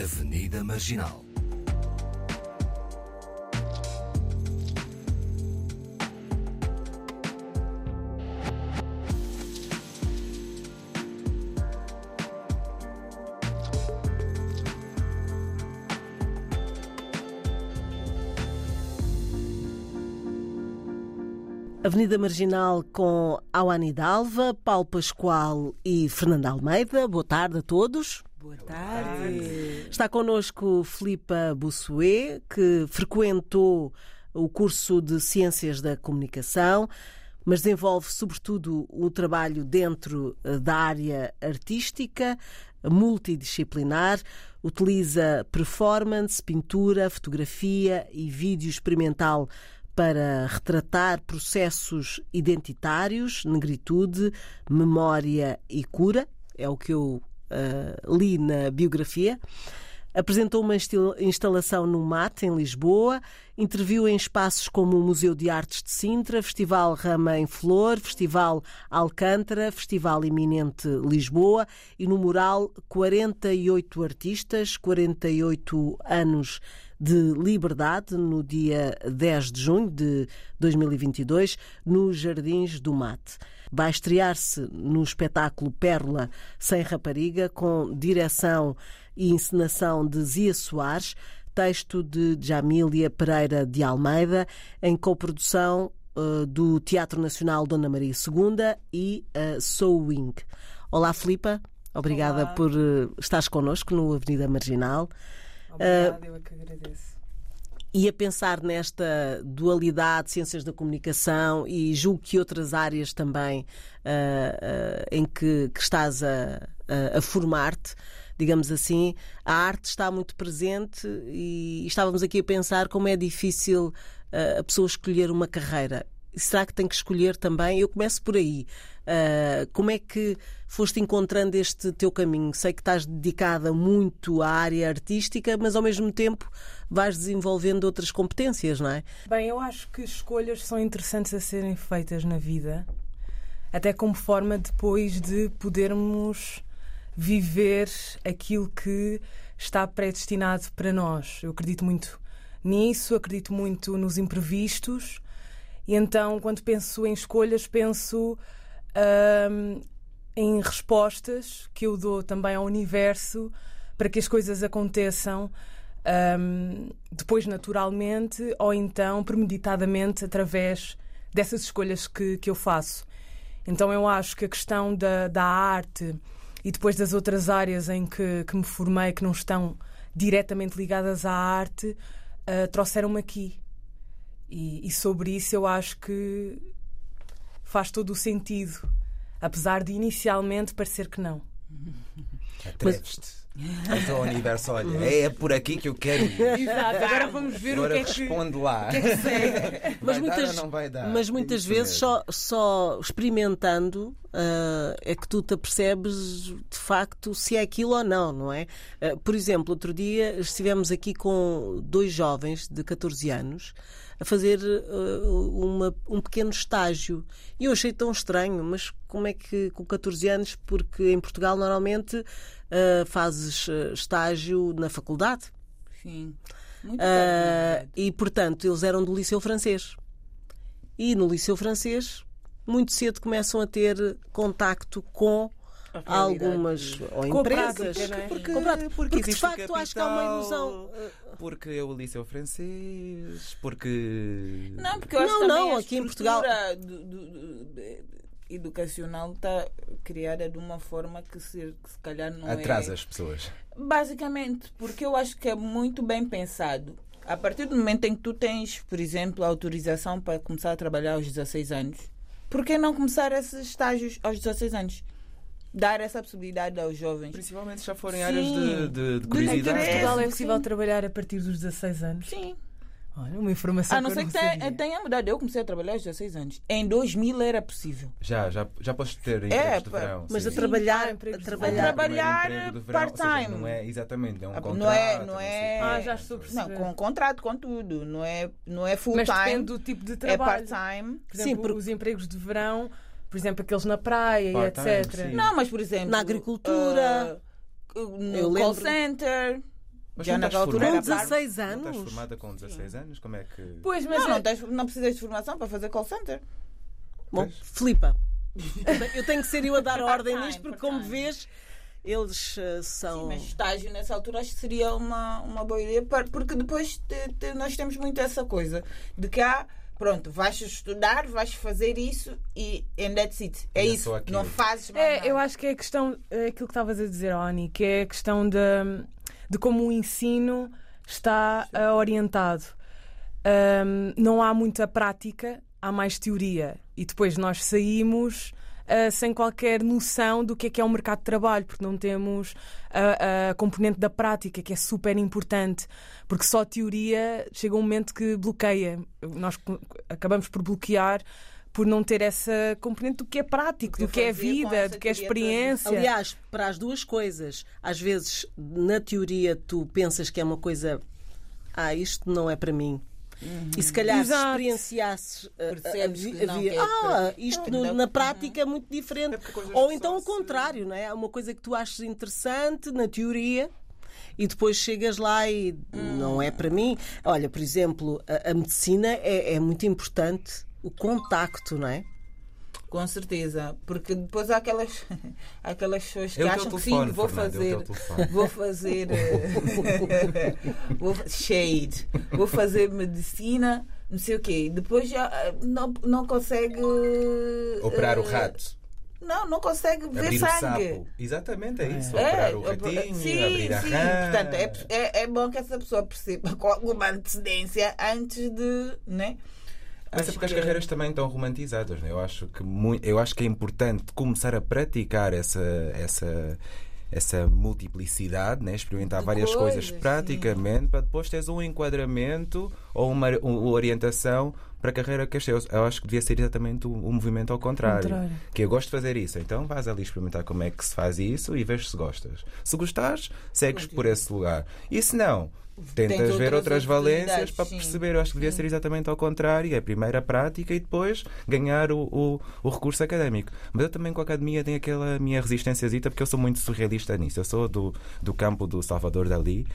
Avenida Marginal. Avenida Marginal com Auani Dalva, Paulo Pascoal e Fernanda Almeida. Boa tarde a todos. Boa tarde. Está connosco Filipa Bossuet, que frequentou o curso de Ciências da Comunicação, mas desenvolve sobretudo o trabalho dentro da área artística, multidisciplinar. Utiliza performance, pintura, fotografia e vídeo experimental para retratar processos identitários, negritude, memória e cura, é o que eu li na biografia. Apresentou uma instalação no MAT, em Lisboa, interviu em espaços como o Museu de Artes de Sintra, Festival Rama em Flor, Festival Alcântara, Festival Iminente Lisboa e no mural 48 artistas, 48 anos de liberdade, no dia 10 de junho de 2022, nos Jardins do Mate. Vai estrear-se no espetáculo Pérola Sem Rapariga, com direção e encenação de Zia Soares, texto de Jamília Pereira de Almeida, em coprodução do Teatro Nacional Dona Maria II e SoulWing. Olá, Filipa. Obrigada. Olá. Por estares connosco no Avenida Marginal. Obrigada, eu é que agradeço. E a pensar nesta dualidade, ciências da comunicação e julgo que outras áreas também em que estás a formar-te, digamos assim, a arte está muito presente e estávamos aqui a pensar como é difícil a pessoa escolher uma carreira. Será que tem que escolher também? Eu começo por aí. Como é que foste encontrando este teu caminho? Sei que estás dedicada muito à área artística, mas ao mesmo tempo vais desenvolvendo outras competências, não é? Bem, eu acho que escolhas são interessantes a serem feitas na vida, até como forma depois de podermos viver aquilo que está predestinado para nós. Eu acredito muito nisso, acredito muito nos imprevistos. E então, quando penso em escolhas, penso em respostas que eu dou também ao universo para que as coisas aconteçam depois naturalmente ou então premeditadamente através dessas escolhas que eu faço. Então eu acho que a questão da arte e depois das outras áreas em que me formei, que não estão diretamente ligadas à arte, trouxeram-me aqui. E sobre isso eu acho que faz todo o sentido, apesar de inicialmente parecer que não. Atreves-te. Então o universo, olha, é por aqui que eu quero ir. Exato, agora vamos ver agora o que é que responde lá. Mas muitas vezes só experimentando é que tu te apercebes de facto se é aquilo ou não, não é? Por exemplo, outro dia estivemos aqui com dois jovens de 14 anos a fazer um pequeno estágio. E eu achei tão estranho, mas como é que com 14 anos, porque em Portugal normalmente fazes estágio na faculdade. Sim. Muito bem. E, portanto, eles eram do Liceu Francês. E no Liceu Francês, muito cedo começam a ter contacto com algumas ou empresas. Prática, é? Porque de facto acho que há uma ilusão. Porque é o Liceu Francês, porque... Não, porque eu acho que aqui em Portugal... educacional está criada de uma forma que se calhar não atrasa as pessoas. Basicamente, porque eu acho que é muito bem pensado. A partir do momento em que tu tens, por exemplo, a autorização para começar a trabalhar aos 16 anos, por que não começar esses estágios aos 16 anos? Dar essa possibilidade aos jovens. Principalmente se já forem áreas de curiosidade. Em Portugal é possível trabalhar a partir dos 16 anos? Sim. Olha, uma informação. A não ser que tenha mudado. Eu comecei a trabalhar aos 16 anos. Em 2000 era possível. Já podes ter empregos de verão. Mas sim. a trabalhar part-time. Não é exatamente, é um contrato. Não é. Já estou percebendo. Com um contrato, com tudo. Não é full-time. Mas depende do tipo de trabalho. É part-time. Por exemplo, sim, porque os empregos de verão, por exemplo, aqueles na praia, etc. Sim. Não, mas por exemplo... Na agricultura, no call center... Mas já na altura era com 16 anos. Não estás formada com 16 anos? Como é que... Pois, mas não precisas de formação para fazer call center. Bom, Filipa, eu tenho que ser eu a dar ordem nisto, porque como vês, eles são... Sim, mas estágio nessa altura acho que seria uma boa ideia, porque depois nós temos muito essa coisa de que há... Pronto, vais estudar, vais fazer isso e that's it. É isso, não fazes mais nada. Eu acho que é a questão, aquilo que estavas a dizer, Oni, que é a questão de como o ensino está orientado. Não há muita prática, há mais teoria. E depois nós saímos sem qualquer noção do que é o mercado de trabalho, porque não temos a componente da prática, que é super importante, porque só teoria chega um momento que bloqueia. Nós acabamos por bloquear por não ter essa componente do que é prático, do que é vida, do que é experiência. Aliás, para as duas coisas. Às vezes, na teoria, tu pensas que é uma coisa... Ah, isto não é para mim. Uhum. E se calhar se experienciasses isto na prática é muito diferente, ou então o contrário, não é? É uma coisa que tu achas interessante na teoria e depois chegas lá e não é para mim. Olha, por exemplo, a medicina é muito importante o contacto, não é? Com certeza, porque depois há aquelas pessoas que acham que sim, vou fazer medicina, não sei o quê. Depois já não consegue operar o rato. Não consegue abrir ver sangue. O sapo. Exatamente, é isso. Operar o ratinho, abrir a rã. Portanto, é bom que essa pessoa perceba com alguma antecedência antes de... Né? Mas é porque as carreiras também estão romantizadas, né? Eu acho que é importante começar a praticar essa multiplicidade, né? Experimentar várias coisas praticamente, sim, para depois teres um enquadramento ou uma orientação para a carreira que achei. Eu acho que devia ser exatamente o movimento ao contrário. Que eu gosto de fazer isso, então vais ali experimentar como é que se faz isso e vês se gostas. Se gostares, segues por esse lugar. E se não... Tentas ver outras valências para perceber. Eu acho que devia ser exatamente ao contrário. É primeiro a prática e depois ganhar o recurso académico. Mas eu também com a academia tenho aquela minha resistênciazita, porque eu sou muito surrealista nisso. Eu sou do campo do Salvador Dalí.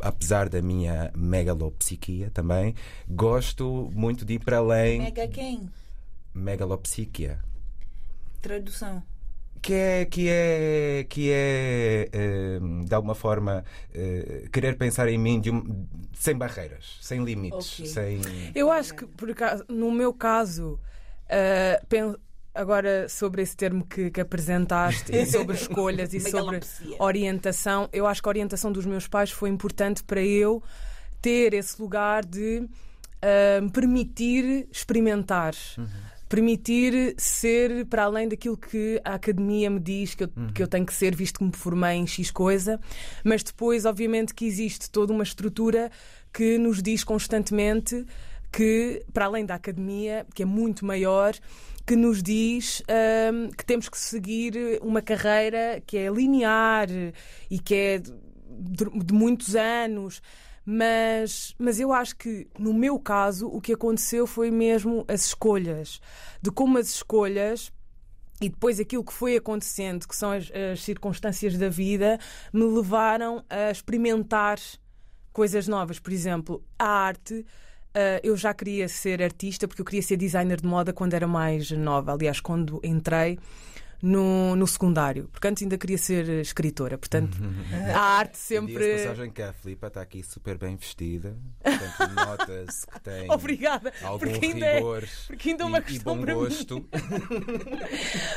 Apesar da minha megalopsiquia também, gosto muito de ir para além. Mega quem? Megalopsiquia. Tradução. Que é de alguma forma, querer pensar em mim sem barreiras, sem limites. Okay. Eu acho que, por acaso, no meu caso, agora sobre esse termo que apresentaste e sobre escolhas e sobre orientação, eu acho que a orientação dos meus pais foi importante para eu ter esse lugar de permitir experimentar. Uhum. Permitir ser para além daquilo que a academia me diz que eu tenho que ser, visto que me formei em X coisa. Mas depois, obviamente, que existe toda uma estrutura que nos diz constantemente que, para além da academia, que é muito maior, que nos diz que temos que seguir uma carreira que é linear e que é de muitos anos. Mas eu acho que, no meu caso, o que aconteceu foi mesmo as escolhas. De como as escolhas e depois aquilo que foi acontecendo, que são as circunstâncias da vida, me levaram a experimentar coisas novas. Por exemplo, a arte. Eu já queria ser artista, porque eu queria ser designer de moda quando era mais nova. Aliás, quando entrei no secundário, porque antes ainda queria ser escritora, portanto a arte sempre... Dias de passagem que a Filipa está aqui super bem vestida, portanto nota-se que tem obrigada, algum rigor e bom gosto.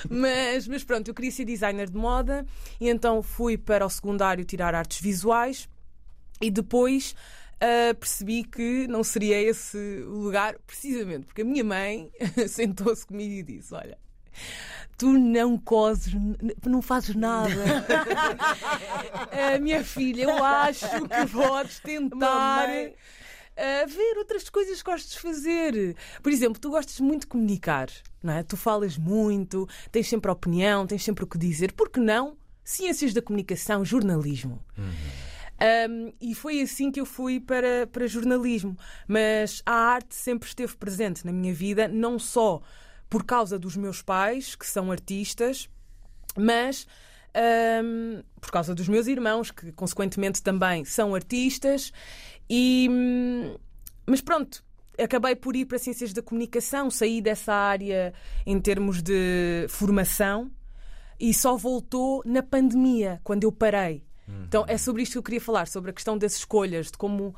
mas pronto, eu queria ser designer de moda e então fui para o secundário tirar artes visuais e depois percebi que não seria esse lugar, precisamente porque a minha mãe sentou-se comigo e disse: olha, tu não cozes, não fazes nada. Minha filha, eu acho que podes tentar ver outras coisas que gostes de fazer. Por exemplo, tu gostas muito de comunicar, não é? Tu falas muito, tens sempre opinião, tens sempre o que dizer. Por que não? Ciências da comunicação, jornalismo. E foi assim que eu fui para jornalismo. Mas a arte sempre esteve presente na minha vida, não só por causa dos meus pais, que são artistas, mas por causa dos meus irmãos, que consequentemente também são artistas. Mas pronto, acabei por ir para Ciências da Comunicação, saí dessa área em termos de formação e só voltou na pandemia, quando eu parei. Então é sobre isto que eu queria falar, sobre a questão das escolhas, de como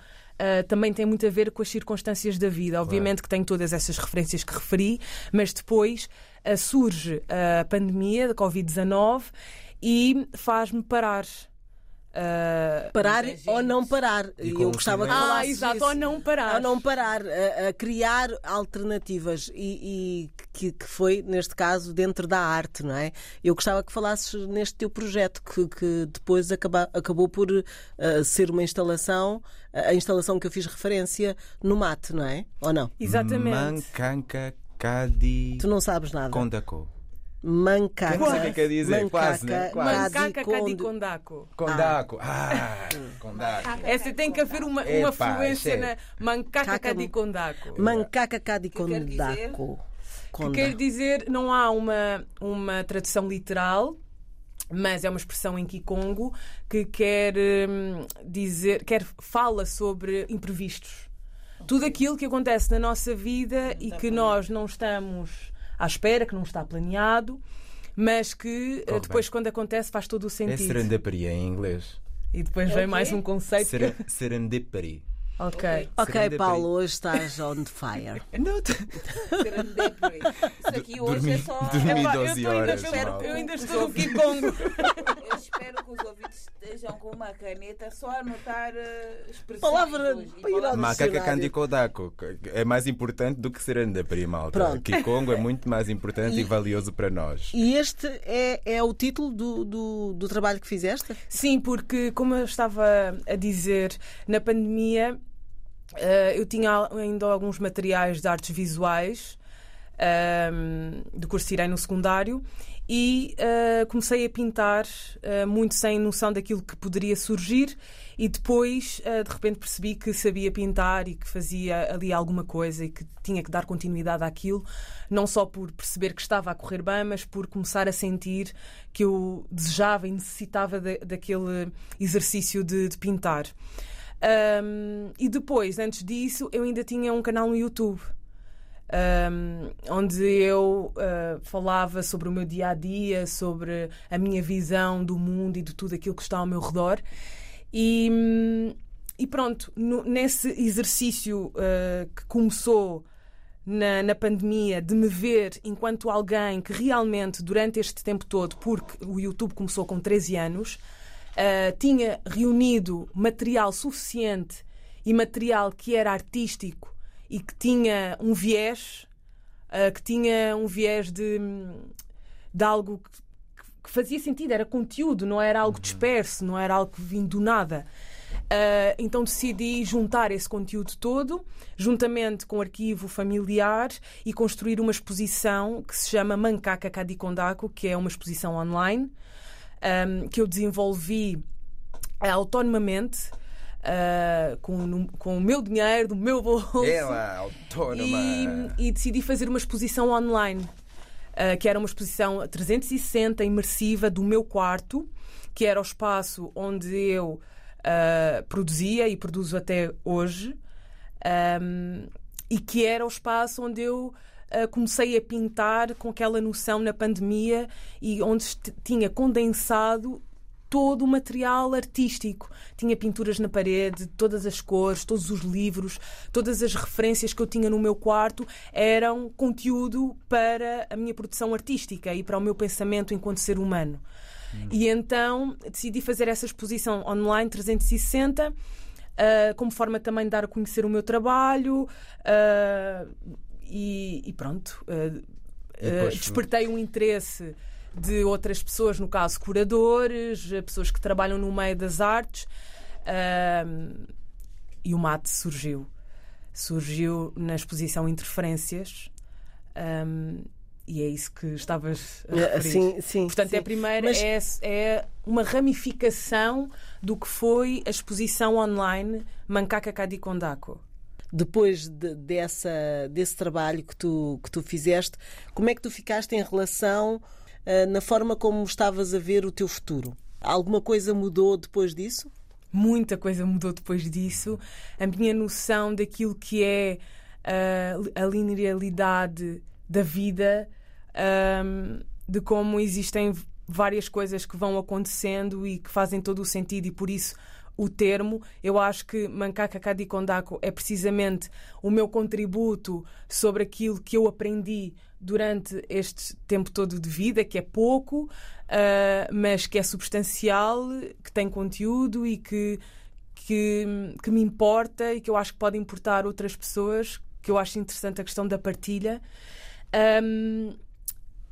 também tem muito a ver com as circunstâncias da vida. Obviamente que tenho todas essas referências que referi, mas depois surge a pandemia da Covid-19 e faz-me parar. Parar ou não parar. Eu gostava de falar disso. Ou não parar, a criar alternativas e que foi, neste caso, dentro da arte, não é? Eu gostava que falasses neste teu projeto que depois acabou por ser uma instalação, a instalação que eu fiz referência no MAT, não é? Ou não? Exatamente. Mancaca kadi. Tu não sabes nada. Kondako. Mancaca. Não sei o que é quer dizer, Mancaca, quase, né? Mancaca kadi kondako. Kondako. Kondako. Essa tem que haver uma fluência na Mancaca kadi kondako. Mancaca kadi kondako. Que quer dizer, não há uma tradução literal, mas é uma expressão em Kikongo que quer dizer, fala sobre imprevistos. Okay. Tudo aquilo que acontece na nossa vida e que nós não estamos à espera, que não está planeado, mas que depois, quando acontece, faz todo o sentido. É serendipity em inglês. E depois vem mais um conceito. Serendipity. Ok, Paulo, hoje estás on fire. Não, serendipity. Isso aqui hoje é só. Dormi 12 horas. Eu ainda estou no Kikongo. Eu espero que os ouvintes estejam com uma caneta só a anotar expressões. Palavra de Macaca kadi kondako é mais importante do que serendipity, malta. Kikongo é muito mais importante e valioso para nós. E este é o título do trabalho que fizeste? Sim, porque, como eu estava a dizer, na pandemia. Eu tinha ainda alguns materiais de artes visuais do curso que tirei no secundário e comecei a pintar muito sem noção daquilo que poderia surgir e depois de repente percebi que sabia pintar e que fazia ali alguma coisa e que tinha que dar continuidade àquilo, não só por perceber que estava a correr bem, mas por começar a sentir que eu desejava e necessitava daquele exercício de pintar. E depois, antes disso, eu ainda tinha um canal no YouTube onde eu falava sobre o meu dia-a-dia, sobre a minha visão do mundo e de tudo aquilo que está ao meu redor. E pronto, nesse exercício que começou na pandemia, de me ver enquanto alguém que realmente, durante este tempo todo, porque o YouTube começou com 13 anos, tinha reunido material suficiente e material que era artístico e que tinha um viés, de algo que fazia sentido, era conteúdo, não era algo disperso, não era algo que vinha do nada. Então decidi juntar esse conteúdo todo, juntamente com o arquivo familiar, e construir uma exposição que se chama Mancaca Kadi Kondako, que é uma exposição online. Que eu desenvolvi autonomamente, com o meu dinheiro, do meu bolso. Ela, autónoma! E decidi fazer uma exposição online, que era uma exposição 360, imersiva, do meu quarto, que era o espaço onde eu produzia e produzo até hoje, e que era o espaço onde eu comecei a pintar com aquela noção na pandemia e onde tinha condensado todo o material artístico. Tinha pinturas na parede, todas as cores, todos os livros, todas as referências que eu tinha no meu quarto eram conteúdo para a minha produção artística e para o meu pensamento enquanto ser humano. E então decidi fazer essa exposição online 360 como forma também de dar a conhecer o meu trabalho. E pronto, despertei um interesse de outras pessoas, no caso curadores, pessoas que trabalham no meio das artes, e o MAT surgiu na exposição Interferências, e é isso que estavas a referir. Sim, portanto, sim. A primeira é uma ramificação do que foi a exposição online Mancaca Kadi Kondako. Depois desse trabalho que tu fizeste, como é que tu ficaste em relação na forma como estavas a ver o teu futuro. Alguma coisa mudou depois disso? Muita coisa mudou depois disso. A minha noção daquilo que é a linearidade da vida, de como existem várias coisas que vão acontecendo e que fazem todo o sentido, e por isso o termo, eu acho que Mancaca kadi kondako é precisamente o meu contributo sobre aquilo que eu aprendi durante este tempo todo de vida, que é pouco, mas que é substancial, que tem conteúdo e que me importa e que eu acho que pode importar outras pessoas, que eu acho interessante a questão da partilha.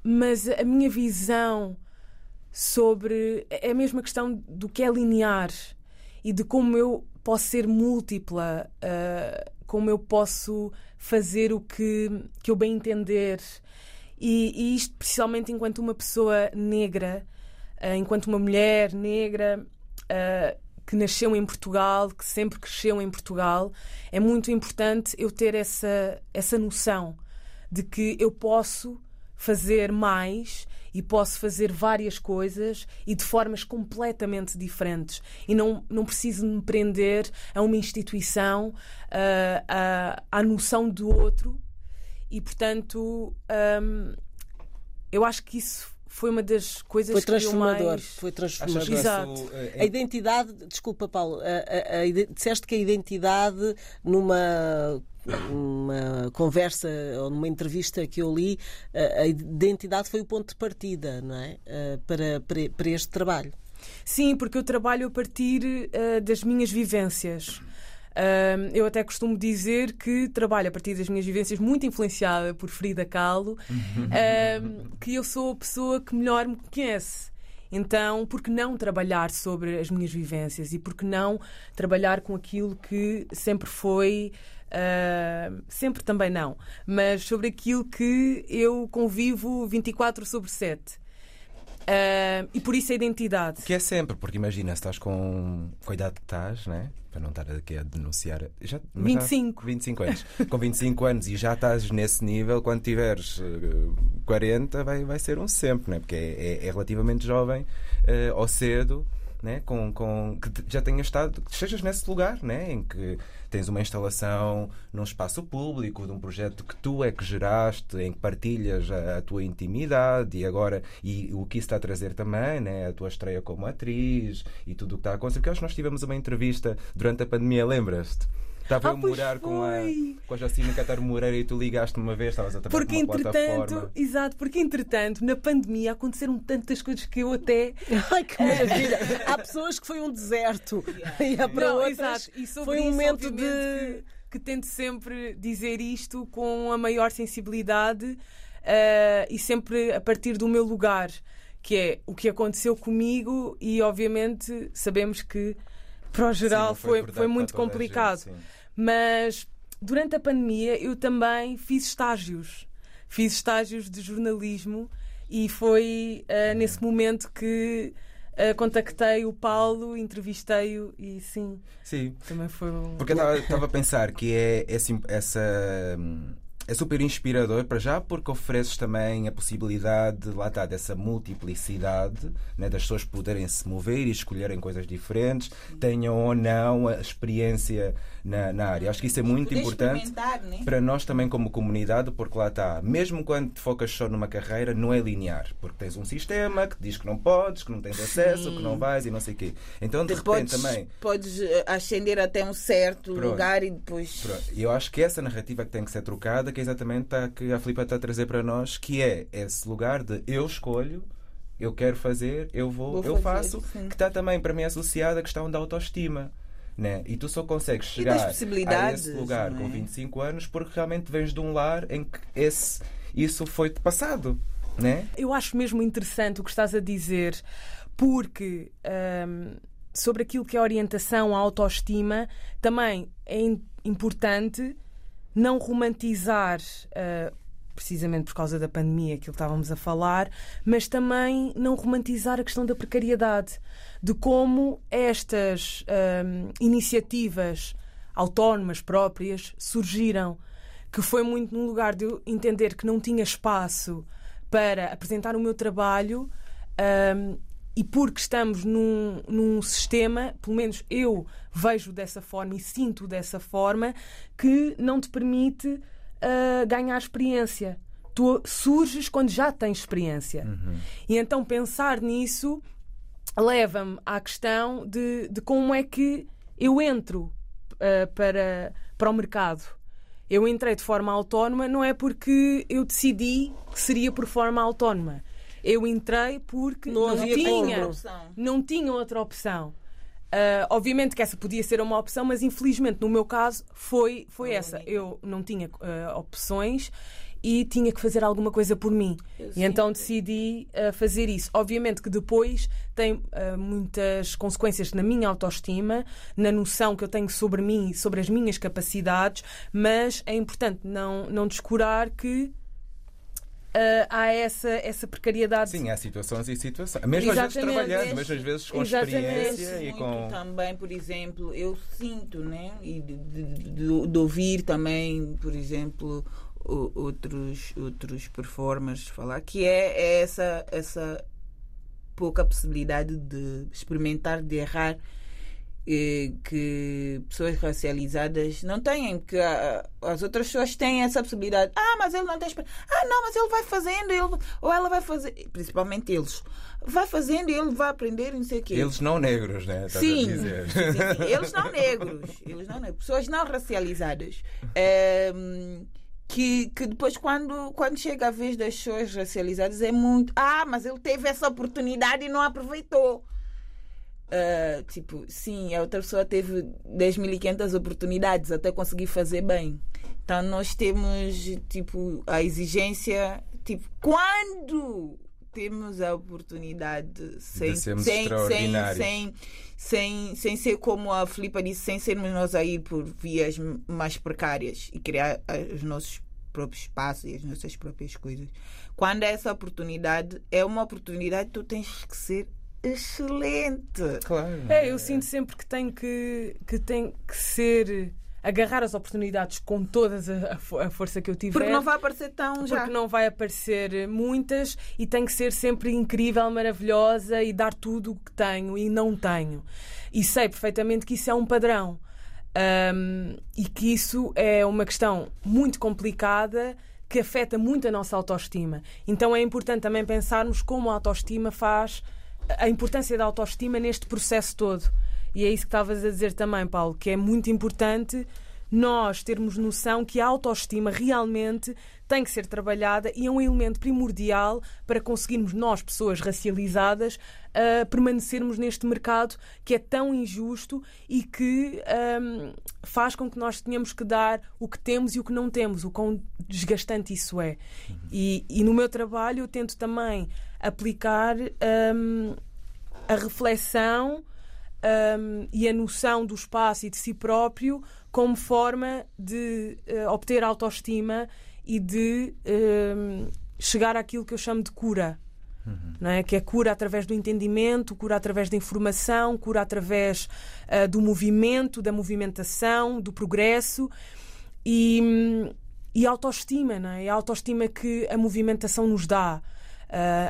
Mas a minha visão sobre... é mesmo a questão do que é linear e de como eu posso ser múltipla, como eu posso fazer o que eu bem entender. E isto, principalmente enquanto uma pessoa negra, enquanto uma mulher negra, que nasceu em Portugal, que sempre cresceu em Portugal, é muito importante eu ter essa noção de que eu posso fazer mais e posso fazer várias coisas e de formas completamente diferentes. E não preciso me prender a uma instituição, à noção do outro. E, portanto, eu acho que isso foi uma das coisas foi transformador, que eu mais... Foi transformador. Exato. A identidade... Desculpa, Paulo. Disseste que a identidade numa conversa ou numa entrevista que eu li, a identidade foi o ponto de partida, não é? Para este trabalho. Sim, porque eu trabalho a partir das minhas vivências. Eu até costumo dizer que trabalho a partir das minhas vivências, muito influenciada por Frida Kahlo, que eu sou a pessoa que melhor me conhece. Então, por que não trabalhar sobre as minhas vivências? E por que não trabalhar com aquilo que sempre foi... sempre também não, mas sobre aquilo que eu convivo 24/7, e por isso a identidade. Que é sempre, porque imagina, se estás com a idade que estás, né? Para não estar aqui a denunciar, já, 25 anos. Com 25 anos e já estás nesse nível, quando tiveres 40 vai ser um sempre, né? Porque é relativamente jovem, ou cedo, né? Que já tenhas estado, que estejas nesse lugar, né? Em que tens uma instalação num espaço público, de um projeto que tu é que geraste, em que partilhas a tua intimidade e o que isso está a trazer também, né? A tua estreia como atriz e tudo o que está a acontecer. Porque acho que nós tivemos uma entrevista durante a pandemia, lembras-te? Estava a morar com a Jacina Catar Moreira e tu ligaste-me uma vez, estavas a trabalhar com uma plataforma. Exato, porque entretanto, na pandemia aconteceram tantas coisas que eu até... Ai, que maravilha! Há pessoas que foi um deserto e há para outras foi um momento de... Que tento sempre dizer isto com a maior sensibilidade, e sempre a partir do meu lugar, que é o que aconteceu comigo e obviamente sabemos que para o geral foi muito complicado. Gente, mas durante a pandemia eu também fiz estágios. Fiz estágios de jornalismo e foi nesse momento que contactei o Paulo, entrevistei-o e sim. Também foi um... Porque eu estava a pensar que é super inspirador para já, porque ofereces também a possibilidade, lá está, dessa multiplicidade, né, das pessoas poderem se mover e escolherem coisas diferentes, tenham ou não a experiência na área. Acho que isso é muito importante, né? Para nós também como comunidade, porque lá está, mesmo quando te focas só numa carreira, não é linear, porque tens um sistema que te diz que não podes, que não tens acesso, que não vais e não sei o quê. Então, de repente também... Podes ascender até um certo lugar e depois... Pronto. Eu acho que essa narrativa que tem que ser trocada, que é exatamente a que a Filipa está a trazer para nós, que é esse lugar de eu escolho, eu quero fazer, eu faço, sim. Que está também para mim associada à questão da autoestima, né? E tu só consegues chegar a esse lugar com 25 anos porque realmente vens de um lar em que isso foi-te passado, né? Eu acho mesmo interessante o que estás a dizer, porque sobre aquilo que é orientação à autoestima também é importante não romantizar, precisamente por causa da pandemia, aquilo que estávamos a falar, mas também não romantizar a questão da precariedade, de como estas iniciativas autónomas próprias surgiram, que foi muito num lugar de eu entender que não tinha espaço para apresentar o meu trabalho, e porque estamos num sistema, pelo menos eu vejo dessa forma e sinto dessa forma, que não te permite ganhar experiência. Tu surges quando já tens experiência. Uhum. E então pensar nisso leva-me à questão de como é que eu entro para o mercado. Eu entrei de forma autónoma, não é porque eu decidi que seria por forma autónoma. Eu entrei porque não tinha outra opção. Obviamente que essa podia ser uma opção, mas infelizmente no meu caso foi essa. Eu não tinha opções e tinha que fazer alguma coisa por mim. E então decidi fazer isso. Obviamente que depois tem muitas consequências na minha autoestima, na noção que eu tenho sobre mim e sobre as minhas capacidades, mas é importante não descurar que há essa precariedade. Sim, há situações e situações. Mesmo às vezes trabalhando, mesmo às vezes com experiência e com... Também, por exemplo, eu sinto, né? E de ouvir também, por exemplo, outros performers falar, que é essa pouca possibilidade de experimentar, de errar, que pessoas racializadas não têm, porque as outras pessoas têm essa possibilidade. Mas ele não tem experiência. Não, mas ele vai fazendo, ou ela vai fazer, principalmente eles, vai fazendo e ele vai aprender, não sei o quê. Eles não negros, né? Sim, dizer. Sim, eles não negros, pessoas não racializadas, que depois quando chega a vez das pessoas racializadas é muito, mas ele teve essa oportunidade e não aproveitou. Sim, a outra pessoa teve 10.500 oportunidades até conseguir fazer bem. Então nós temos a exigência, quando temos a oportunidade, sem ser, como a Filipa disse, sem sermos nós a ir por vias mais precárias e criar os nossos próprios espaços e as nossas próprias coisas. Quando há essa oportunidade, é uma oportunidade que tu tens que ser excelente. Claro. Eu sinto sempre que tenho que ser, agarrar as oportunidades com toda a força que eu tiver. Porque não vai aparecer porque não vai aparecer muitas, e tenho que ser sempre incrível, maravilhosa e dar tudo o que tenho e não tenho. E sei perfeitamente que isso é um padrão, e que isso é uma questão muito complicada, que afeta muito a nossa autoestima. Então é importante também pensarmos como a autoestima faz, a importância da autoestima neste processo todo. E é isso que estavas a dizer também, Paulo, que é muito importante nós termos noção que a autoestima realmente tem que ser trabalhada e é um elemento primordial para conseguirmos, nós, pessoas racializadas, permanecermos neste mercado que é tão injusto e que faz com que nós tenhamos que dar o que temos e o que não temos, o quão desgastante isso é. E no meu trabalho eu tento também aplicar a reflexão e a noção do espaço e de si próprio como forma de obter autoestima e de chegar àquilo que eu chamo de cura. Uhum. Não é? Que é cura através do entendimento, cura através da informação, cura através do movimento, da movimentação, do progresso e autoestima, não é? A autoestima que a movimentação nos dá.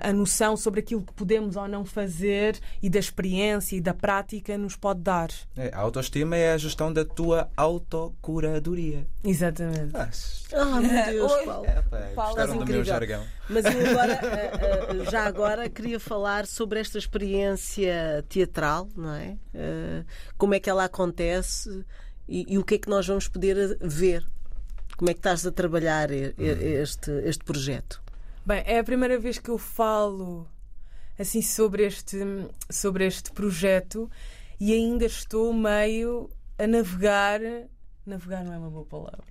A noção sobre aquilo que podemos ou não fazer e da experiência e da prática nos pode dar. A autoestima é a gestão da tua autocuradoria. Exatamente. Meu Deus, Paulo. Paulo é incrível. Do meu jargão. Mas eu agora, queria falar sobre esta experiência teatral, não é? Como é que ela acontece e o que é que nós vamos poder ver? Como é que estás a trabalhar este projeto? Bem, é a primeira vez que eu falo assim sobre este projeto e ainda estou meio a navegar. Navegar não é uma boa palavra.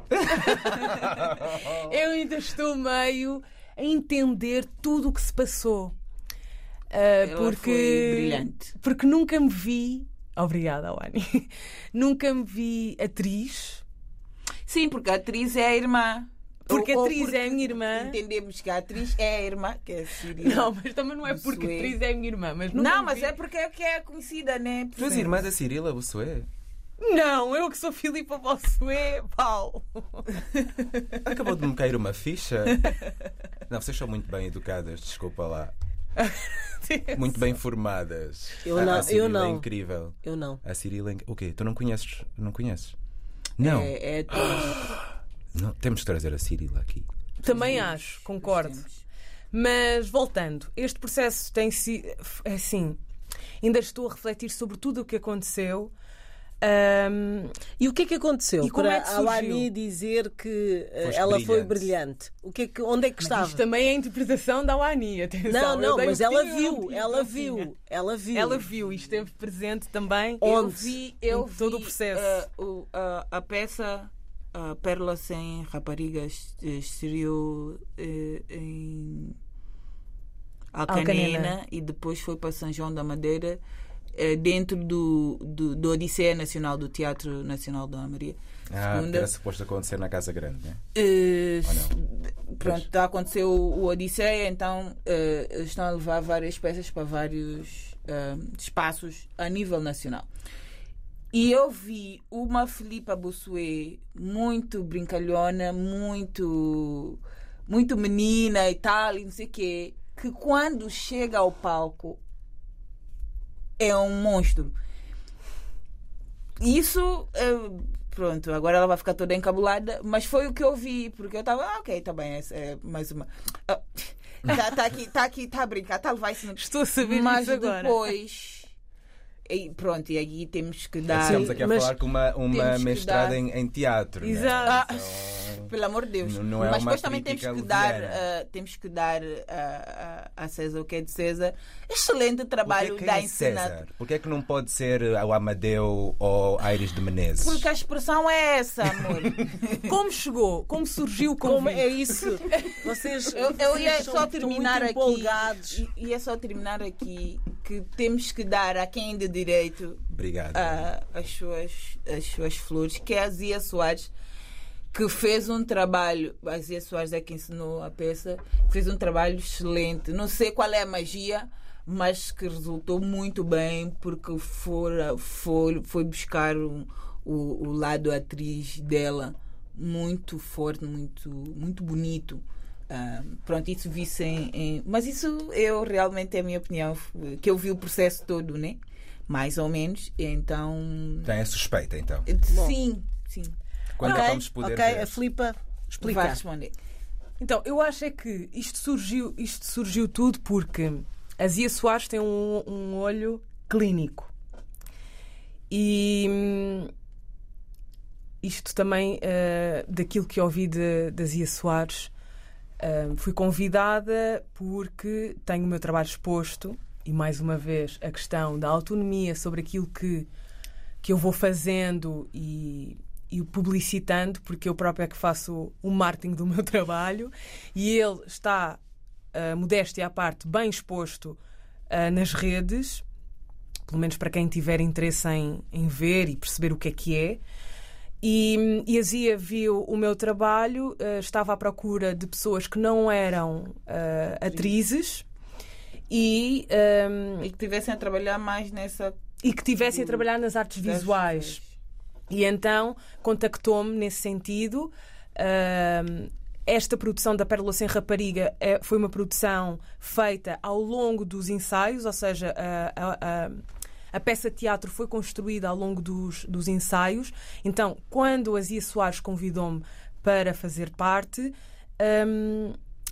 Eu ainda estou meio a entender tudo o que se passou. Foi brilhante. Porque nunca me vi... Obrigada, Alani. Nunca me vi atriz. Sim, porque a atriz é a irmã. Porque a atriz é a minha irmã. Entendemos que a atriz é a irmã, que é a Cirila. Não, mas também não é Bossuet. Porque a atriz é a minha irmã. Mas é porque é que é conhecida, né? Tuas irmãs é Cirila Bossuet? Não, eu que sou Filipa Bossuet, Paulo. Acabou de me cair uma ficha. Não, vocês são muito bem educadas, desculpa lá. Muito bem formadas. A Cirila é incrível. Eu não. A Cirila é... O quê? Tu não conheces? Não conheces? Não. Não. Temos que trazer a Cirila aqui. Também acho, concordo. Mas voltando, este processo tem sido assim. Ainda estou a refletir sobre tudo o que aconteceu. E o que é que aconteceu? E como para é que surgiu? A Lani dizer que ela brilhante. Foi brilhante. O que é que, onde é que estava? Isto também é a interpretação da Lani. Atenção, não, mas ela viu. Ela viu e esteve presente também. Onde? Eu vi todo o processo. A peça Pérola Sem Rapariga estreou em Alcanena e depois foi para São João da Madeira, dentro do Odisseia Nacional, do Teatro Nacional Dona Maria II. Era suposto acontecer na Casa Grande, né? Pronto, pois. Aconteceu o Odisseia, então estão a levar várias peças para vários espaços a nível nacional. E eu vi uma Filipa Bossuet muito brincalhona, muito, muito menina e tal, e não sei o quê, que quando chega ao palco é um monstro. Isso, pronto, agora ela vai ficar toda encabulada, mas foi o que eu vi, porque eu estava, tá bem, é mais uma. Tá aqui, tá a brincar, tá a levar isso. Estou a saber isso agora. Mas depois, e aí temos que dar. Estamos aqui a falar com uma mestrada em teatro. Exato. Né? Então, pelo amor de Deus. Não é mas depois também temos que dar a César o que é de César. Excelente trabalho da ensina. Porquê é que não pode ser o Amadeu ou Aires de Menezes? Porque a expressão é essa, amor. Como chegou? Como surgiu? Como é isso? Vocês é só terminar aqui que temos que dar a quem de direito as suas flores, que é a Zia Soares, que fez um trabalho. A Zia Soares é quem ensinou a peça, fez um trabalho excelente. Não sei qual é a magia, mas que resultou muito bem, porque foi buscar o lado atriz dela muito forte, muito, muito bonito. Pronto, isso vi-se mas isso eu realmente é a minha opinião, que eu vi o processo todo, né? Mais ou menos, então... Então é suspeita, então? Sim. Quando vamos poder ver? A Filipa explica. Vai responder. Então, eu acho é que isto surgiu tudo porque a Zia Soares tem um olho clínico. E isto também, daquilo que ouvi da Zia Soares, fui convidada porque tenho o meu trabalho exposto. E mais uma vez a questão da autonomia sobre aquilo que eu vou fazendo e publicitando, porque eu própria é que faço o marketing do meu trabalho e ele está, modéstia à parte, bem exposto nas redes, pelo menos para quem tiver interesse em ver e perceber o que é. E a Zia viu o meu trabalho, estava à procura de pessoas que não eram atrizes. E que tivessem a trabalhar mais nessa... E que tivessem a trabalhar nas artes visuais. E então contactou-me nesse sentido. Esta produção da Pérola Sem Rapariga foi uma produção feita ao longo dos ensaios, ou seja, a peça de teatro foi construída ao longo dos ensaios. Então, quando a Zia Soares convidou-me para fazer parte,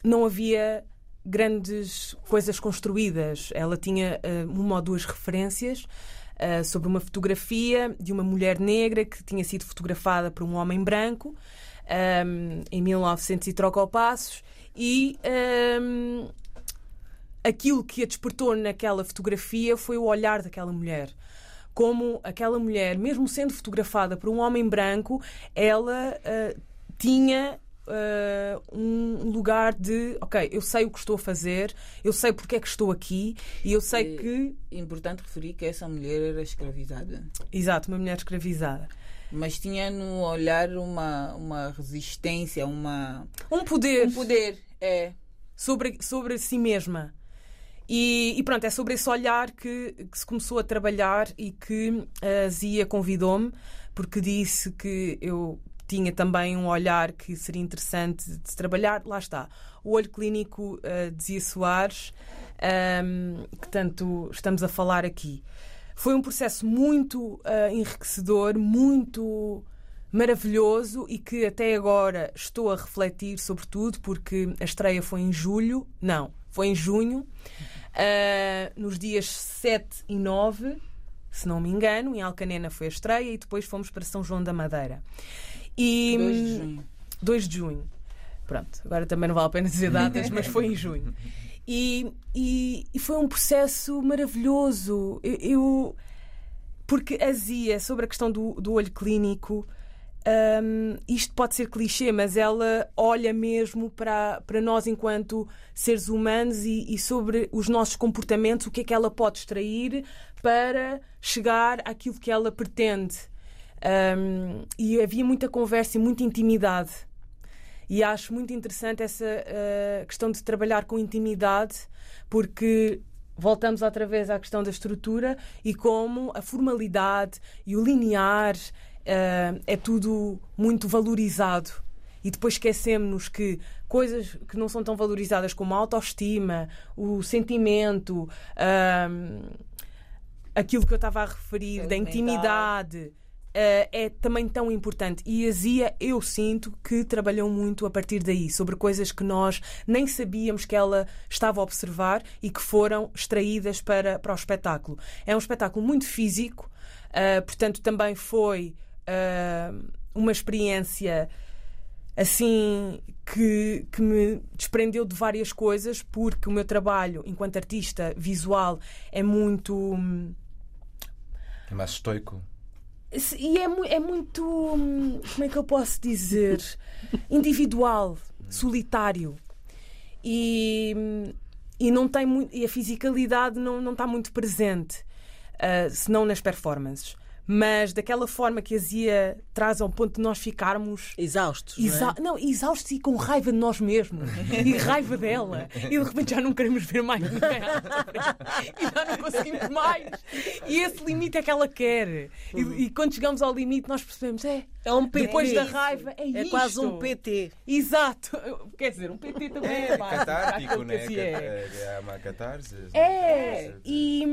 não havia... grandes coisas construídas. Ela tinha uma ou duas referências sobre uma fotografia de uma mulher negra que tinha sido fotografada por um homem branco em 1900 e troca ao passos, e aquilo que a despertou naquela fotografia foi o olhar daquela mulher. Como aquela mulher, mesmo sendo fotografada por um homem branco, ela tinha... um lugar de eu sei o que estou a fazer, eu sei porque é que estou aqui e eu sei que... É importante referir que essa mulher era escravizada. Exato, uma mulher escravizada. Mas tinha no olhar uma resistência, um poder. Um poder, sobre si mesma. E pronto, é sobre esse olhar que se começou a trabalhar e que a Zia convidou-me porque disse que eu tinha também um olhar que seria interessante de se trabalhar. Lá está, o olho clínico de Zia Soares, que tanto estamos a falar aqui. Foi um processo muito enriquecedor, muito maravilhoso, e que até agora estou a refletir, sobretudo porque a estreia foi em junho, nos dias 7 e 9, se não me engano, em Alcanena foi a estreia, e depois fomos para São João da Madeira. E 2 de junho. Pronto, agora também não vale a pena dizer datas, mas foi em junho. E foi um processo maravilhoso. Porque a Zia, sobre a questão do olho clínico, isto pode ser clichê, mas ela olha mesmo para nós enquanto seres humanos e sobre os nossos comportamentos, o que é que ela pode extrair para chegar àquilo que ela pretende. E havia muita conversa e muita intimidade. E acho muito interessante essa questão de trabalhar com intimidade, porque voltamos outra vez à questão da estrutura e como a formalidade e o linear é tudo muito valorizado. E depois esquecemos-nos que coisas que não são tão valorizadas como a autoestima, o sentimento, aquilo que eu estava a referir, da intimidade... é também tão importante. E a Zia, eu sinto que trabalhou muito a partir daí, sobre coisas que nós nem sabíamos que ela estava a observar e que foram extraídas para o espetáculo. É um espetáculo muito físico, portanto também foi uma experiência assim que me desprendeu de várias coisas, porque o meu trabalho enquanto artista visual é muito... É mais estoico. E é muito, como é que eu posso dizer, individual, solitário, e não tem muito, e a fisicalidade não está muito presente, senão nas performances. Mas daquela forma que a Zia traz ao ponto de nós ficarmos exaustos, não, exaustos e com raiva de nós mesmos e raiva dela, e de repente já não queremos ver mais e já não conseguimos mais, e esse limite é que ela quer, e quando chegamos ao limite nós percebemos, é um PT. Depois da raiva é isto. Quase um PT. Exato, quer dizer, um PT também é catártico, né? É uma catarse. E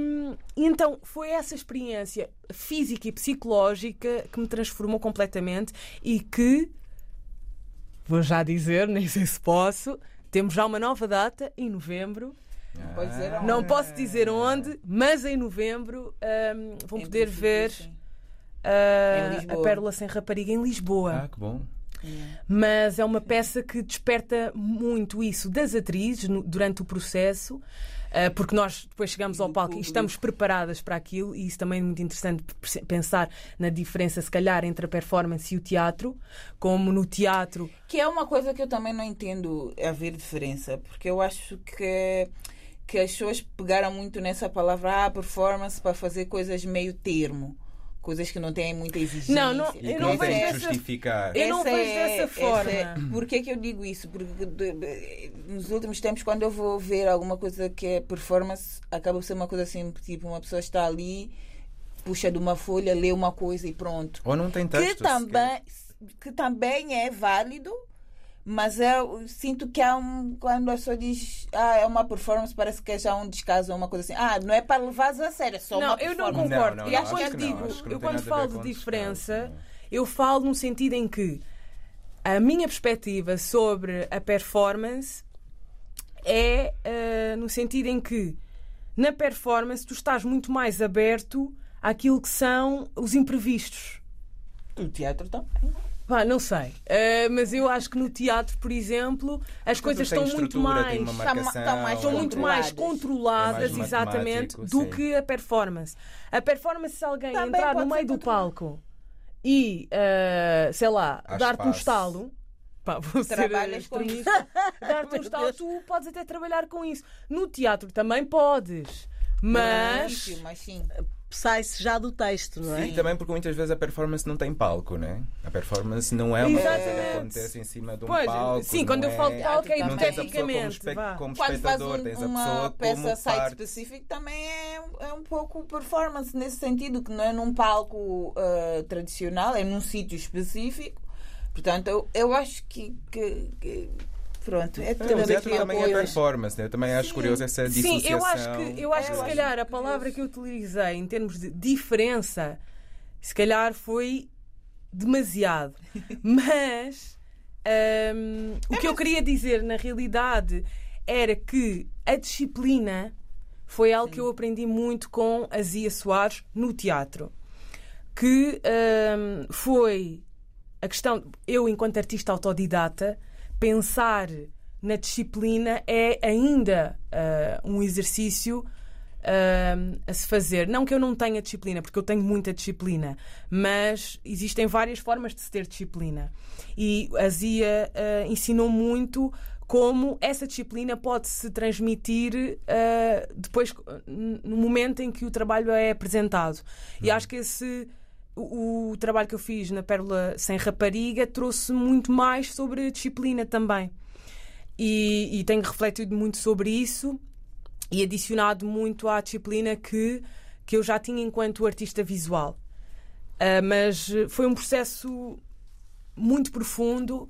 então foi essa experiência física e psicológica que me transformou completamente, e que vou já dizer, nem sei se posso, temos já uma nova data em novembro. Não posso dizer onde, mas em novembro vão poder ver a Pérola Sem Rapariga em Lisboa. Ah, que bom. Mas é uma peça que desperta muito isso das atrizes durante o processo, porque nós depois chegamos ao palco e estamos preparadas para aquilo, e isso também é muito interessante, pensar na diferença, se calhar, entre a performance e o teatro, como no teatro... Que é uma coisa que eu também não entendo haver diferença, porque eu acho que as pessoas pegaram muito nessa palavra, performance, para fazer coisas meio termo. Coisas que não têm muita exigência. Eu não vejo dessa justificar. Eu não vejo dessa forma. Por que eu digo isso? Porque nos últimos tempos, quando eu vou ver alguma coisa que é performance, acaba por ser uma coisa assim, tipo, uma pessoa está ali, puxa de uma folha, lê uma coisa e pronto. Ou não tem texto. Que também é válido, mas eu sinto que há quando a pessoa diz é uma performance, parece que é já um descaso ou uma coisa assim. Não é para levar a sério, é só uma performance. Eu não concordo. Eu quando falo de diferença, eu falo num sentido em que a minha perspectiva sobre a performance é no sentido em que na performance tu estás muito mais aberto àquilo que são os imprevistos. O teatro também. Não sei, mas eu acho que no teatro, por exemplo, as coisas estão muito mais controladas, exatamente, do que a performance. A performance, se alguém entrar no meio do palco e, sei lá, dar-te um estalo, dar-te um estalo, tu podes até trabalhar com isso. No teatro também podes, mas sim. Sai-se já do texto, não é? Sim, também porque muitas vezes a performance não tem palco, não é? A performance não é uma coisa que acontece em cima de um palco. Sim, quando eu falo de palco é hipoteticamente. Como espectador, tens a pessoa como peça site específica, também é um pouco performance nesse sentido, que não é num palco tradicional, é num sítio específico. Portanto, eu acho que pronto, é tudo aqui também é performance, né? Eu também acho curioso essa dissociação. Sim, eu acho que se calhar a palavra que eu utilizei em termos de diferença, se calhar foi demasiado. Mas o que eu queria dizer, na realidade, era que a disciplina foi algo que eu aprendi muito com a Zia Soares no teatro. Que foi a questão... Eu, enquanto artista autodidata, pensar na disciplina é ainda um exercício a se fazer. Não que eu não tenha disciplina, porque eu tenho muita disciplina, mas existem várias formas de se ter disciplina. E a Zia ensinou muito como essa disciplina pode-se transmitir depois, no momento em que o trabalho é apresentado. E acho que esse... O trabalho que eu fiz na Pérola Sem Rapariga trouxe muito mais sobre a disciplina também. E tenho refletido muito sobre isso e adicionado muito à disciplina que eu já tinha enquanto artista visual. Mas foi um processo muito profundo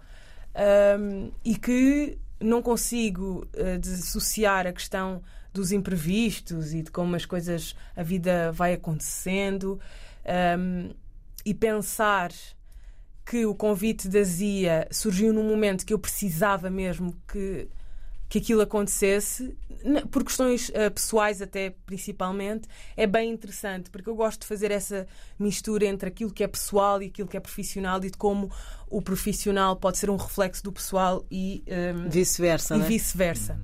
e que não consigo dissociar a questão dos imprevistos e de como as coisas, a vida vai acontecendo. E pensar que o convite da Zia surgiu num momento que eu precisava mesmo que aquilo acontecesse, por questões pessoais até, principalmente, é bem interessante, porque eu gosto de fazer essa mistura entre aquilo que é pessoal e aquilo que é profissional e de como o profissional pode ser um reflexo do pessoal e vice-versa, e vice-versa. Né?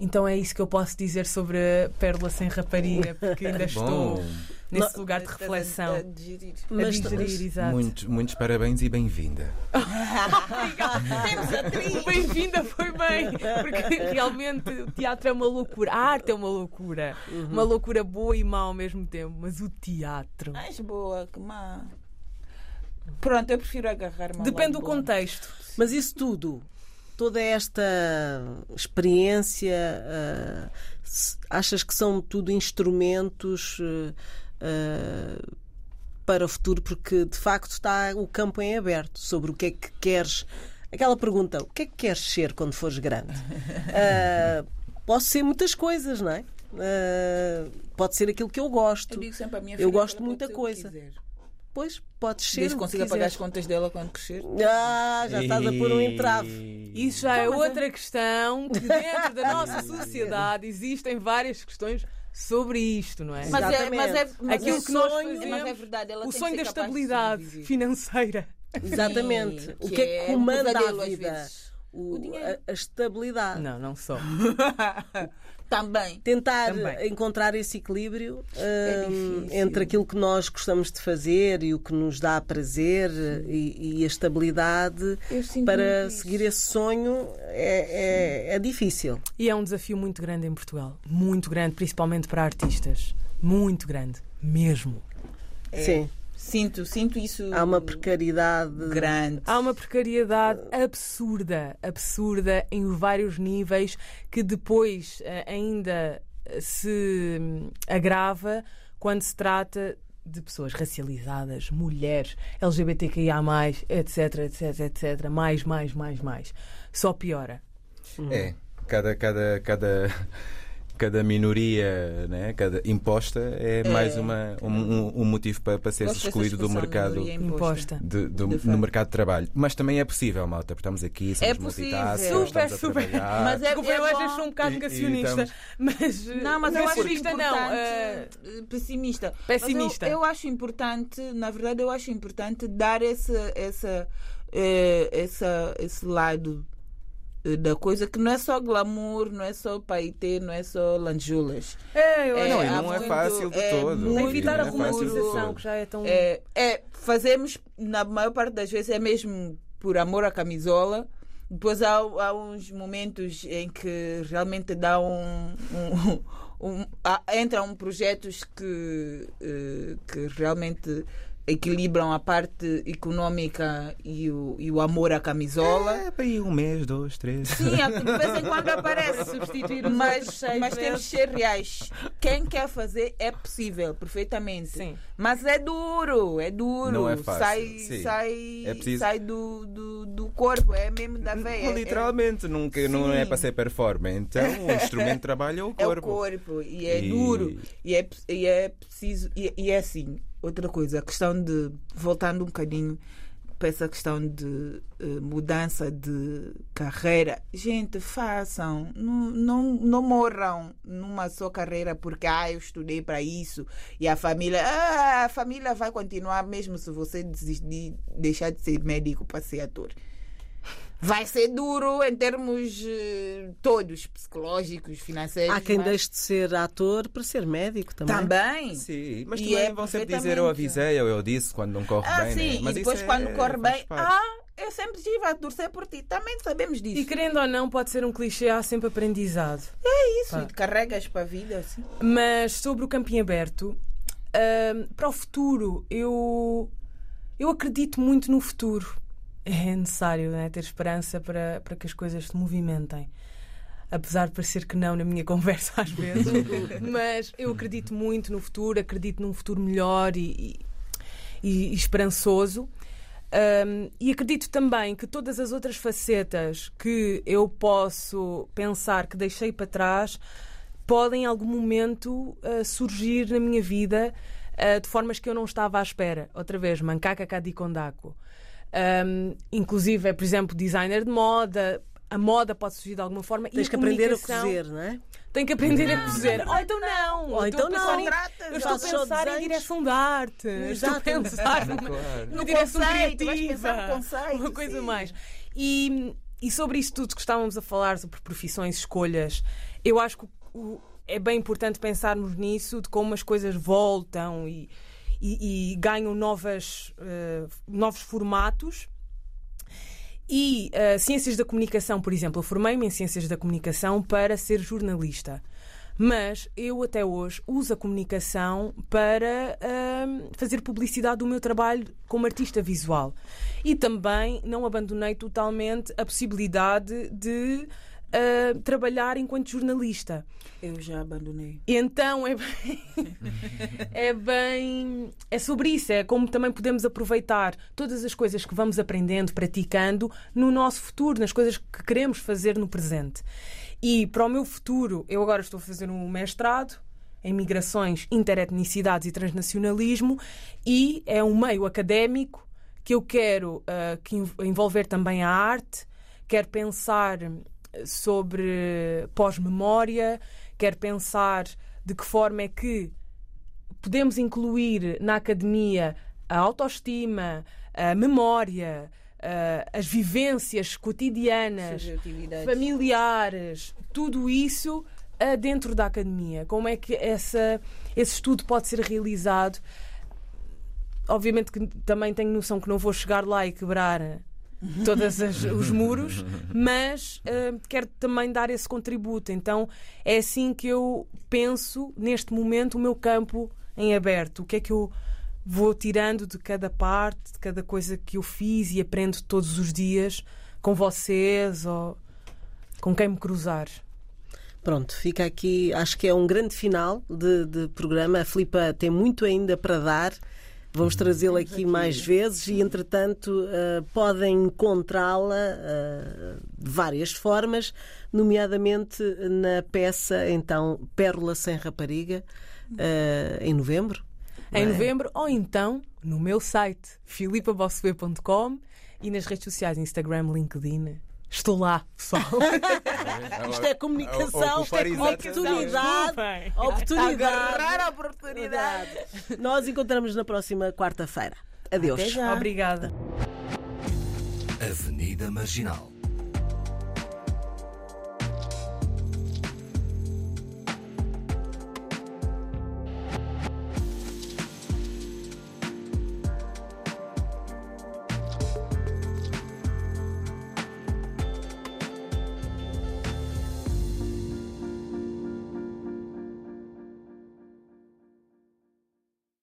Então é isso que eu posso dizer sobre a Pérola Sem Rapariga, porque ainda estou nesse lugar de reflexão. A digerir, exato. Muitos parabéns e bem-vinda. Obrigada. Temos a atriz. Bem-vinda foi bem, porque realmente o teatro é uma loucura. A arte é uma loucura. Uma loucura boa e má ao mesmo tempo, mas o teatro... Mais boa que má. Pronto, eu prefiro agarrar-me. Depende do contexto. Mas isso tudo... Toda esta experiência, achas que são tudo instrumentos para o futuro? Porque, de facto, está o campo em aberto sobre o que é que queres. Aquela pergunta, o que é que queres ser quando fores grande? Posso ser muitas coisas, não é? Pode ser aquilo que eu gosto. Eu digo sempre à minha filha, eu gosto de muita coisa. Pois, podes ser. Desde que consiga pagar as contas dela quando crescer. Ah, já estás a pôr um entrave. Isso já é outra questão, que dentro da nossa sociedade existem várias questões sobre isto, não é? Mas é aquilo que nós fazemos, mas é verdade, ela o sonho da estabilidade financeira. Exatamente. Sim, o que é que comanda a vida? O dinheiro. A estabilidade. Não só. Também. Tentar encontrar esse equilíbrio entre aquilo que nós gostamos de fazer e o que nos dá prazer e a estabilidade para seguir esse sonho é difícil. E é um desafio muito grande em Portugal. Muito grande, principalmente para artistas. Muito grande, mesmo. É. Sim. Sinto isso. Há uma precariedade grande. Há uma precariedade absurda em vários níveis, que depois ainda se agrava quando se trata de pessoas racializadas, mulheres, LGBTQIA+, etc. Mais. Só piora. É, cada minoria, né? Cada imposta é mais um motivo para ser excluído do mercado no mercado de trabalho. Mas também é possível, malta, porque estamos aqui, somos multitasking, super. Mas eu hoje sou um bocado negacionista. Pessimista. Eu acho importante, na verdade, dar esse lado da coisa, que não é só glamour, não é só paetê, não é só lanjulas. Não é fácil de todo. Evitar a romantização, que já é tão... Fazemos, na maior parte das vezes, é mesmo por amor à camisola. Depois há uns momentos em que realmente dá entra projetos que realmente equilibram a parte económica e o amor à camisola. É, para aí um mês, dois, três. Sim, de vez em quando aparece substituir, mas temos que ser reais. Quem quer fazer é possível, perfeitamente. Sim. Mas é duro, é duro. Não é fácil. Sai do corpo, é mesmo da veia. Literalmente, nunca, não é para ser performance. Então, o instrumento de trabalho é o corpo. É o corpo, e é duro. E é preciso, e é assim. Outra coisa, a questão de, voltando um bocadinho para essa questão de mudança de carreira, gente, façam, não morram numa só carreira porque eu estudei para isso e a família vai continuar mesmo se você desistir, deixar de ser médico para ser ator. Vai ser duro em termos todos, psicológicos, financeiros. Há quem deixe de ser ator para ser médico também. Também. Sim, mas também vão sempre dizer eu avisei ou eu disse quando não corre bem. Sim, né? Mas e depois quando corre bem, eu sempre estive a torcer por ti. Também sabemos disso. E querendo ou não, pode ser um clichê, há sempre aprendizado. É isso, e carregas para a vida. Assim. Mas sobre o Campinho Aberto, para o futuro, eu acredito muito no futuro. É necessário, né, ter esperança para que as coisas se movimentem. Apesar de parecer que não na minha conversa às vezes. Mas eu acredito muito no futuro, acredito num futuro melhor e esperançoso. E acredito também que todas as outras facetas que eu posso pensar que deixei para trás podem em algum momento surgir na minha vida de formas que eu não estava à espera. Outra vez, Mancaca kadi kondako. Inclusive é, por exemplo, designer de moda. A moda pode surgir de alguma forma. Tens que aprender a cozer, não é? Tenho que aprender a cozer. Ou então não. Ou então não. Eu estou a pensar em direção de arte. Estou a pensar numa direção criativa, uma coisa mais. E sobre isso tudo que estávamos a falar, sobre profissões, escolhas, eu acho que é bem importante pensarmos nisso, de como as coisas voltam e ganham novos formatos. E ciências da comunicação, por exemplo, eu formei-me em ciências da comunicação para ser jornalista, mas eu até hoje uso a comunicação para fazer publicidade do meu trabalho como artista visual. E também não abandonei totalmente a possibilidade de trabalhar enquanto jornalista. Eu já abandonei. Então é bem, é sobre isso, é como também podemos aproveitar todas as coisas que vamos aprendendo, praticando no nosso futuro, nas coisas que queremos fazer no presente. E para o meu futuro, eu agora estou a fazer um mestrado em migrações, interetnicidades e transnacionalismo, e é um meio académico que eu quero envolver também a arte, quero pensar sobre pós-memória, quero pensar de que forma é que podemos incluir na academia a autoestima, a memória, as vivências cotidianas, familiares, tudo isso dentro da academia. Como é que esse estudo pode ser realizado? Obviamente que também tenho noção que não vou chegar lá e quebrar todos os muros, mas quero também dar esse contributo. Então é assim que eu penso neste momento o meu campo em aberto. O que é que eu vou tirando de cada parte, de cada coisa que eu fiz e aprendo todos os dias com vocês ou com quem me cruzar. Pronto, fica aqui. Acho que é um grande final de programa. A Filipa tem muito ainda para dar. Vamos trazê-la aqui mais vezes e, entretanto, podem encontrá-la de várias formas, nomeadamente na peça, então, Pérola Sem Rapariga, em novembro. Em novembro, ou então no meu site, filipabossuet.com, e nas redes sociais, Instagram, LinkedIn. Estou lá, pessoal. Isto é comunicação, isto é oportunidade. Agarrar a oportunidade. Nós encontramos na próxima quarta-feira. Adeus. Obrigada. Avenida Marginal.